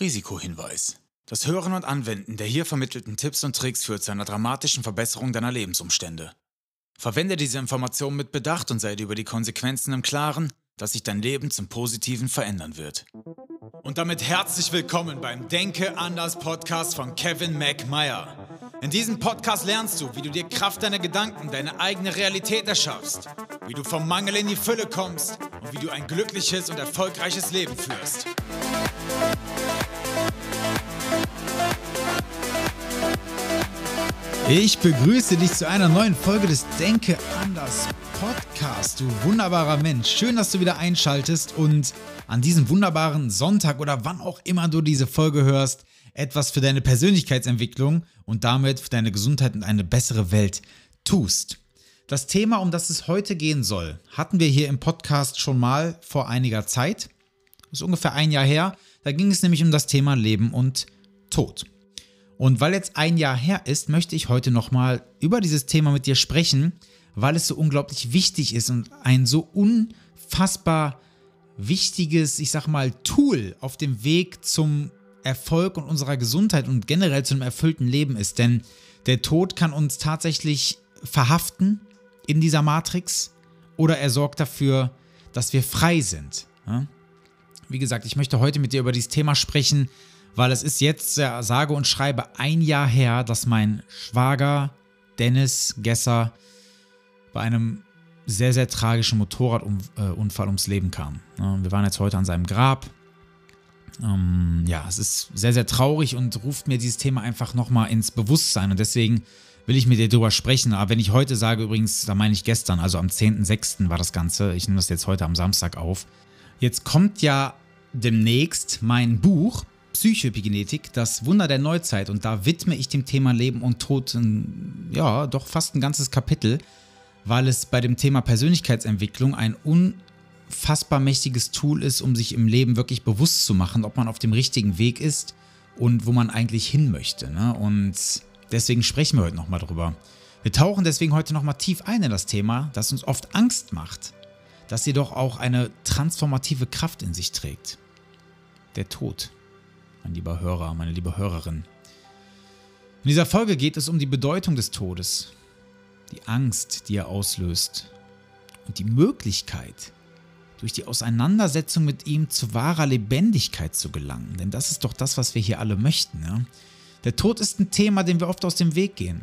Risikohinweis. Das Hören und Anwenden der hier vermittelten Tipps und Tricks führt zu einer dramatischen Verbesserung deiner Lebensumstände. Verwende diese Informationen mit Bedacht und sei dir über die Konsequenzen im Klaren, dass sich dein Leben zum Positiven verändern wird. Und damit herzlich willkommen beim Denke anders Podcast von Kevin McMeier. In diesem Podcast lernst du, wie du dir Kraft deiner Gedanken deine eigene Realität erschaffst, wie du vom Mangel in die Fülle kommst und wie du ein glückliches und erfolgreiches Leben führst. Ich begrüße dich zu einer neuen Folge des Denke anders Podcast, du wunderbarer Mensch. Schön, dass du wieder einschaltest und an diesem wunderbaren Sonntag oder wann auch immer du diese Folge hörst, etwas für deine Persönlichkeitsentwicklung und damit für deine Gesundheit und eine bessere Welt tust. Das Thema, um das es heute gehen soll, hatten wir hier im Podcast schon mal vor einiger Zeit. Das ist ungefähr ein Jahr her. Da ging es nämlich um das Thema Leben und Tod. Und weil jetzt ein Jahr her ist, möchte ich heute nochmal über dieses Thema mit dir sprechen, weil es so unglaublich wichtig ist und ein so unfassbar wichtiges, ich sag mal, Tool auf dem Weg zum Erfolg und unserer Gesundheit und generell zu einem erfüllten Leben ist. Denn der Tod kann uns tatsächlich verhaften in dieser Matrix oder er sorgt dafür, dass wir frei sind. Wie gesagt, ich möchte heute mit dir über dieses Thema sprechen, weil es ist jetzt, sage und schreibe, ein Jahr her, dass mein Schwager Dennis Gesser bei einem sehr, sehr tragischen Motorradunfall ums Leben kam. Wir waren jetzt heute an seinem Grab. Ja, es ist sehr, sehr traurig und ruft mir dieses Thema einfach nochmal ins Bewusstsein. Und deswegen will ich mit dir drüber sprechen. Aber wenn ich heute sage, übrigens, da meine ich gestern, also am 10.06. war das Ganze. Ich nehme das jetzt heute am Samstag auf. Jetzt kommt ja demnächst mein Buch Psycho Epigenetik, das Wunder der Neuzeit, und da widme ich dem Thema Leben und Tod ja doch fast ein ganzes Kapitel, weil es bei dem Thema Persönlichkeitsentwicklung ein unfassbar mächtiges Tool ist, um sich im Leben wirklich bewusst zu machen, ob man auf dem richtigen Weg ist und wo man eigentlich hin möchte, ne? Und deswegen sprechen wir heute nochmal drüber. Wir tauchen deswegen heute nochmal tief ein in das Thema, das uns oft Angst macht, das jedoch auch eine transformative Kraft in sich trägt. Der Tod. Mein lieber Hörer, meine liebe Hörerin. In dieser Folge geht es um die Bedeutung des Todes, die Angst, die er auslöst und die Möglichkeit, durch die Auseinandersetzung mit ihm zu wahrer Lebendigkeit zu gelangen. Denn das ist doch das, was wir hier alle möchten. Ja? Der Tod ist ein Thema, dem wir oft aus dem Weg gehen.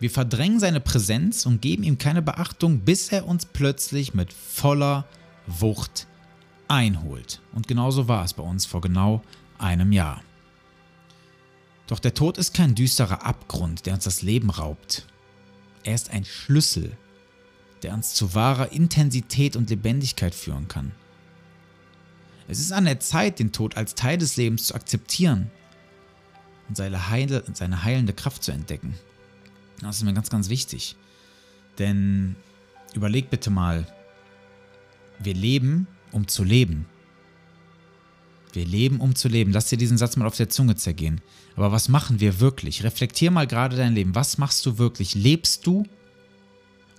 Wir verdrängen seine Präsenz und geben ihm keine Beachtung, bis er uns plötzlich mit voller Wucht einholt. Und genauso war es bei uns vor genau einem Jahr. Doch der Tod ist kein düsterer Abgrund, der uns das Leben raubt. Er ist ein Schlüssel, der uns zu wahrer Intensität und Lebendigkeit führen kann. Es ist an der Zeit, den Tod als Teil des Lebens zu akzeptieren und seine heilende Kraft zu entdecken. Das ist mir ganz, ganz wichtig. Denn überleg bitte mal, wir leben, um zu leben. Wir leben, um zu leben. Lass dir diesen Satz mal auf der Zunge zergehen. Aber was machen wir wirklich? Reflektier mal gerade dein Leben. Was machst du wirklich? Lebst du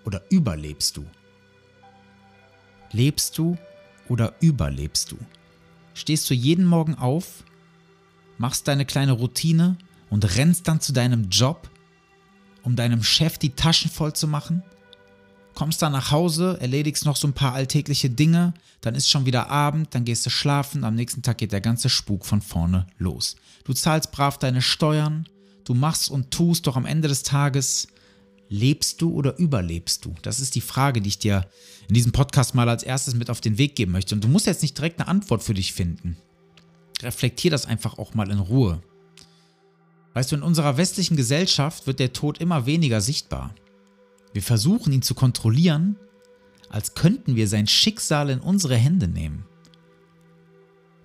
oder überlebst du? Lebst du oder überlebst du? Stehst du jeden Morgen auf, machst deine kleine Routine und rennst dann zu deinem Job, um deinem Chef die Taschen voll zu machen? Kommst dann nach Hause, erledigst noch so ein paar alltägliche Dinge, dann ist schon wieder Abend, dann gehst du schlafen, am nächsten Tag geht der ganze Spuk von vorne los. Du zahlst brav deine Steuern, du machst und tust, doch am Ende des Tages lebst du oder überlebst du? Das ist die Frage, die ich dir in diesem Podcast mal als erstes mit auf den Weg geben möchte. Und du musst jetzt nicht direkt eine Antwort für dich finden. Reflektier das einfach auch mal in Ruhe. Weißt du, in unserer westlichen Gesellschaft wird der Tod immer weniger sichtbar. Wir versuchen, ihn zu kontrollieren, als könnten wir sein Schicksal in unsere Hände nehmen.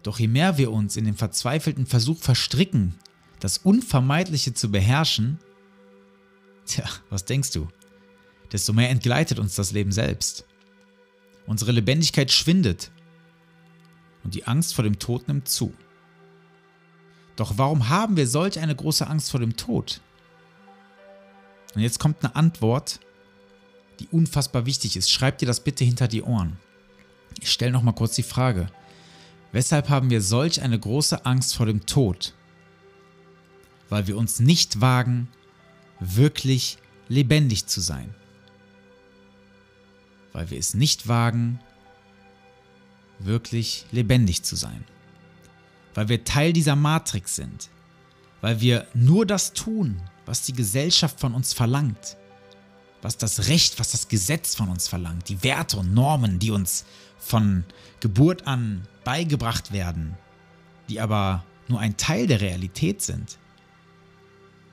Doch je mehr wir uns in den verzweifelten Versuch verstricken, das Unvermeidliche zu beherrschen, tja, was denkst du? Desto mehr entgleitet uns das Leben selbst. Unsere Lebendigkeit schwindet und die Angst vor dem Tod nimmt zu. Doch warum haben wir solch eine große Angst vor dem Tod? Und jetzt kommt eine Antwort, die unfassbar wichtig ist. Schreib dir das bitte hinter die Ohren. Ich stelle nochmal kurz die Frage. Weshalb haben wir solch eine große Angst vor dem Tod? Weil wir uns nicht wagen, wirklich lebendig zu sein. Weil wir es nicht wagen, wirklich lebendig zu sein. Weil wir Teil dieser Matrix sind. Weil wir nur das tun, was die Gesellschaft von uns verlangt. Was das Recht, was das Gesetz von uns verlangt. Die Werte und Normen, die uns von Geburt an beigebracht werden. Die aber nur ein Teil der Realität sind.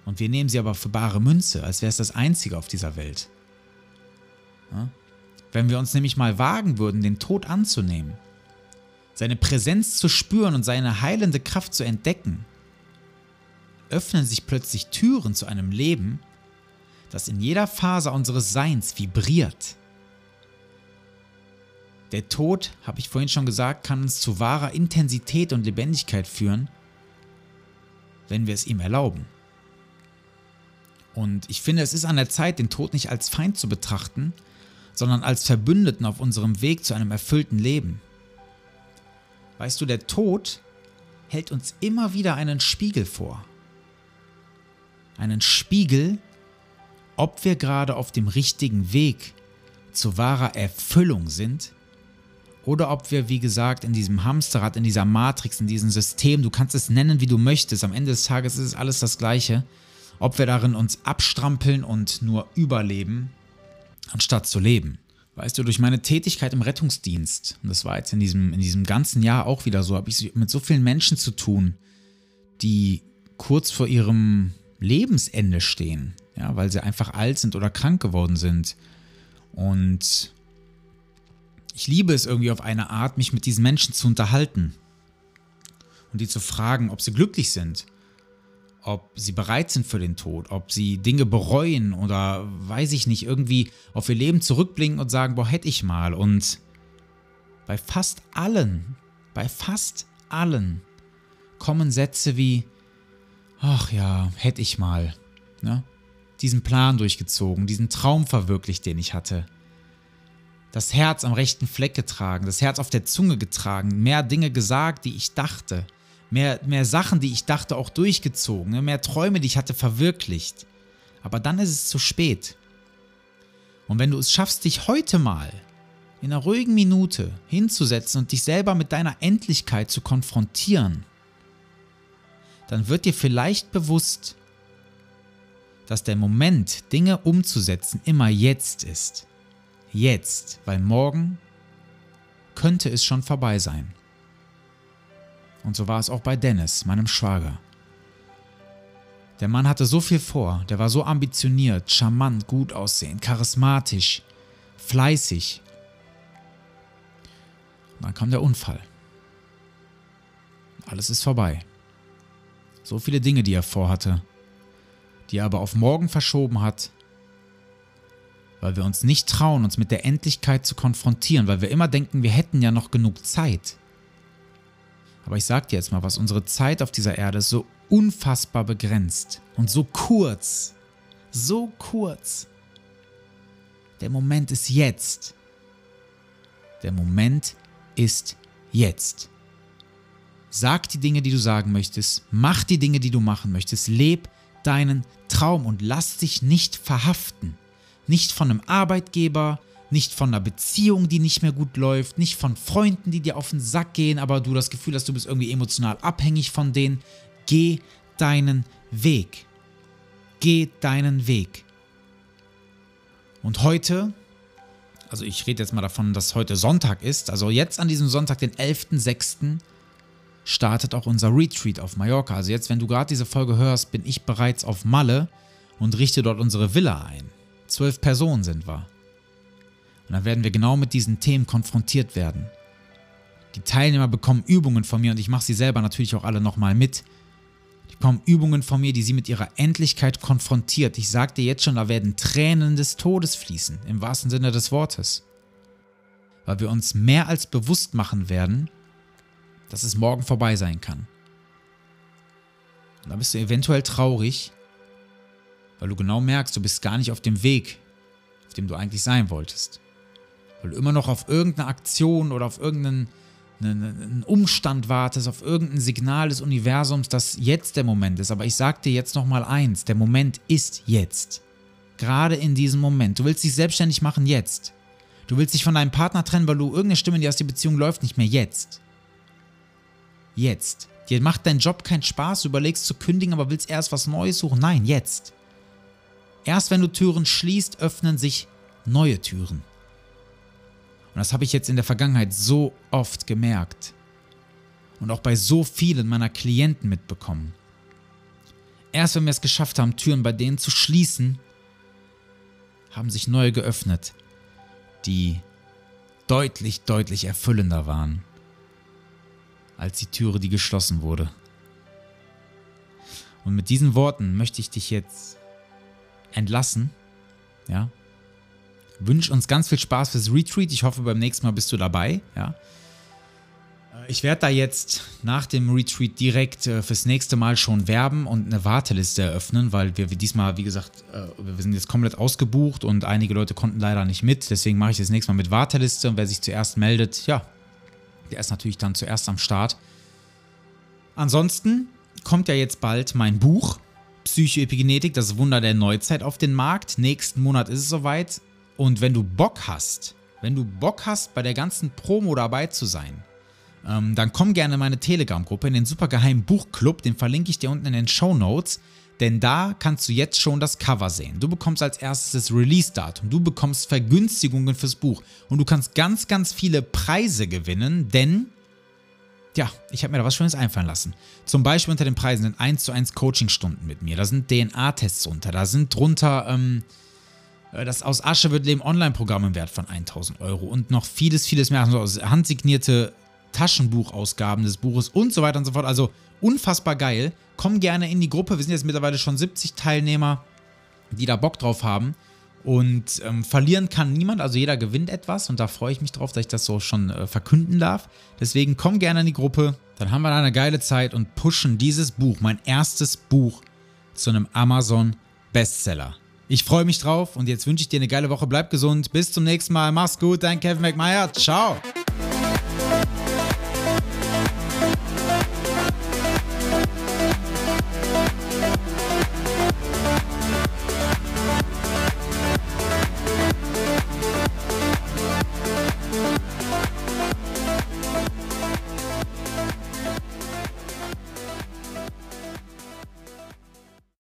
Und wir nehmen sie aber für bare Münze, als wäre es das Einzige auf dieser Welt. Ja? Wenn wir uns nämlich mal wagen würden, den Tod anzunehmen, seine Präsenz zu spüren und seine heilende Kraft zu entdecken, öffnen sich plötzlich Türen zu einem Leben, das in jeder Faser unseres Seins vibriert. Der Tod, habe ich vorhin schon gesagt, kann uns zu wahrer Intensität und Lebendigkeit führen, wenn wir es ihm erlauben. Und ich finde, es ist an der Zeit, den Tod nicht als Feind zu betrachten, sondern als Verbündeten auf unserem Weg zu einem erfüllten Leben. Weißt du, der Tod hält uns immer wieder einen Spiegel vor. Einen Spiegel, ob wir gerade auf dem richtigen Weg zu wahrer Erfüllung sind oder ob wir, wie gesagt, in diesem Hamsterrad, in dieser Matrix, in diesem System, du kannst es nennen, wie du möchtest, am Ende des Tages ist es alles das Gleiche, ob wir darin uns abstrampeln und nur überleben, anstatt zu leben. Weißt du, durch meine Tätigkeit im Rettungsdienst, und das war jetzt in diesem ganzen Jahr auch wieder so, habe ich mit so vielen Menschen zu tun, die kurz vor ihrem Lebensende stehen, ja, weil sie einfach alt sind oder krank geworden sind. Und ich liebe es irgendwie auf eine Art, mich mit diesen Menschen zu unterhalten und die zu fragen, ob sie glücklich sind, ob sie bereit sind für den Tod, ob sie Dinge bereuen oder, weiß ich nicht, irgendwie auf ihr Leben zurückblicken und sagen, boah, hätte ich mal. Und bei fast allen kommen Sätze wie, ach ja, hätte ich mal, ne? Diesen Plan durchgezogen, diesen Traum verwirklicht, den ich hatte. Das Herz am rechten Fleck getragen, das Herz auf der Zunge getragen, mehr Dinge gesagt, die ich dachte. Mehr Sachen, die ich dachte, auch durchgezogen, mehr Träume, die ich hatte, verwirklicht. Aber dann ist es zu spät. Und wenn du es schaffst, dich heute mal in einer ruhigen Minute hinzusetzen und dich selber mit deiner Endlichkeit zu konfrontieren, dann wird dir vielleicht bewusst, dass der Moment, Dinge umzusetzen, immer jetzt ist. Jetzt, weil morgen könnte es schon vorbei sein. Und so war es auch bei Dennis, meinem Schwager. Der Mann hatte so viel vor, der war so ambitioniert, charmant, gut aussehend, charismatisch, fleißig. Und dann kam der Unfall. Alles ist vorbei. So viele Dinge, die er vorhatte, die er aber auf morgen verschoben hat, weil wir uns nicht trauen, uns mit der Endlichkeit zu konfrontieren, weil wir immer denken, wir hätten ja noch genug Zeit. Aber ich sag dir jetzt mal was, unsere Zeit auf dieser Erde ist so unfassbar begrenzt und so kurz. Der Moment ist jetzt. Sag die Dinge, die du sagen möchtest, mach die Dinge, die du machen möchtest, leb deinen Traum und lass dich nicht verhaften. Nicht von einem Arbeitgeber, nicht von einer Beziehung, die nicht mehr gut läuft, nicht von Freunden, die dir auf den Sack gehen, aber du das Gefühl hast, du bist irgendwie emotional abhängig von denen. Geh deinen Weg. Und heute, also ich rede jetzt mal davon, dass heute Sonntag ist, also jetzt an diesem Sonntag, den 11.06., startet auch unser Retreat auf Mallorca. Also jetzt, wenn du gerade diese Folge hörst, bin ich bereits auf Malle und richte dort unsere Villa ein. 12 Personen sind wir. Und dann werden wir genau mit diesen Themen konfrontiert werden. Die Teilnehmer bekommen Übungen von mir und ich mache sie selber natürlich auch alle nochmal mit. Die bekommen Übungen von mir, die sie mit ihrer Endlichkeit konfrontiert. Ich sage dir jetzt schon, da werden Tränen des Todes fließen, im wahrsten Sinne des Wortes. Weil wir uns mehr als bewusst machen werden, dass es morgen vorbei sein kann. Und dann bist du eventuell traurig, weil du genau merkst, du bist gar nicht auf dem Weg, auf dem du eigentlich sein wolltest. Weil du immer noch auf irgendeine Aktion oder auf irgendeinen ein Umstand wartest, auf irgendein Signal des Universums, dass jetzt der Moment ist. Aber ich sage dir jetzt nochmal eins, der Moment ist jetzt. Gerade in diesem Moment. Du willst dich selbstständig machen, jetzt. Du willst dich von deinem Partner trennen, weil du irgendeine Stimme, die aus der Beziehung läuft, nicht mehr jetzt. Jetzt. Dir macht dein Job keinen Spaß, du überlegst zu kündigen, aber willst erst was Neues suchen. Nein, jetzt. Erst wenn du Türen schließt, öffnen sich neue Türen. Und das habe ich jetzt in der Vergangenheit so oft gemerkt und auch bei so vielen meiner Klienten mitbekommen. Erst wenn wir es geschafft haben, Türen bei denen zu schließen, haben sich neue geöffnet, die deutlich, deutlich erfüllender waren als die Türe, die geschlossen wurde. Und mit diesen Worten möchte ich dich jetzt entlassen, ja. Wünsche uns ganz viel Spaß fürs Retreat. Ich hoffe, beim nächsten Mal bist du dabei. Ja. Ich werde da jetzt nach dem Retreat direkt fürs nächste Mal schon werben und eine Warteliste eröffnen, weil wir diesmal, wie gesagt, wir sind jetzt komplett ausgebucht und einige Leute konnten leider nicht mit. Deswegen mache ich das nächste Mal mit Warteliste und wer sich zuerst meldet, ja, der ist natürlich dann zuerst am Start. Ansonsten kommt ja jetzt bald mein Buch Psycho Epigenetik, das Wunder der Neuzeit auf den Markt. Nächsten Monat ist es soweit. Und wenn du Bock hast, bei der ganzen Promo dabei zu sein, dann komm gerne in meine Telegram-Gruppe, in den supergeheimen Buchclub, den verlinke ich dir unten in den Shownotes, denn da kannst du jetzt schon das Cover sehen. Du bekommst als erstes das Release-Datum, du bekommst Vergünstigungen fürs Buch und du kannst ganz, ganz viele Preise gewinnen, denn, ja, ich habe mir da was Schönes einfallen lassen. Zum Beispiel unter den Preisen sind 1:1 Coachingstunden mit mir, da sind DNA-Tests drunter, da sind drunter, das Aus Asche wird Leben Online-Programm im Wert von 1.000 Euro und noch vieles, vieles mehr. Also handsignierte Taschenbuchausgaben des Buches und so weiter und so fort. Also unfassbar geil. Komm gerne in die Gruppe. Wir sind jetzt mittlerweile schon 70 Teilnehmer, die da Bock drauf haben. Und verlieren kann niemand. Also jeder gewinnt etwas und da freue ich mich drauf, dass ich das so schon verkünden darf. Deswegen komm gerne in die Gruppe. Dann haben wir da eine geile Zeit und pushen dieses Buch, mein erstes Buch, zu einem Amazon-Bestseller. Ich freue mich drauf und jetzt wünsche ich dir eine geile Woche. Bleib gesund. Bis zum nächsten Mal. Mach's gut. Dein Kevin McMeier. Ciao.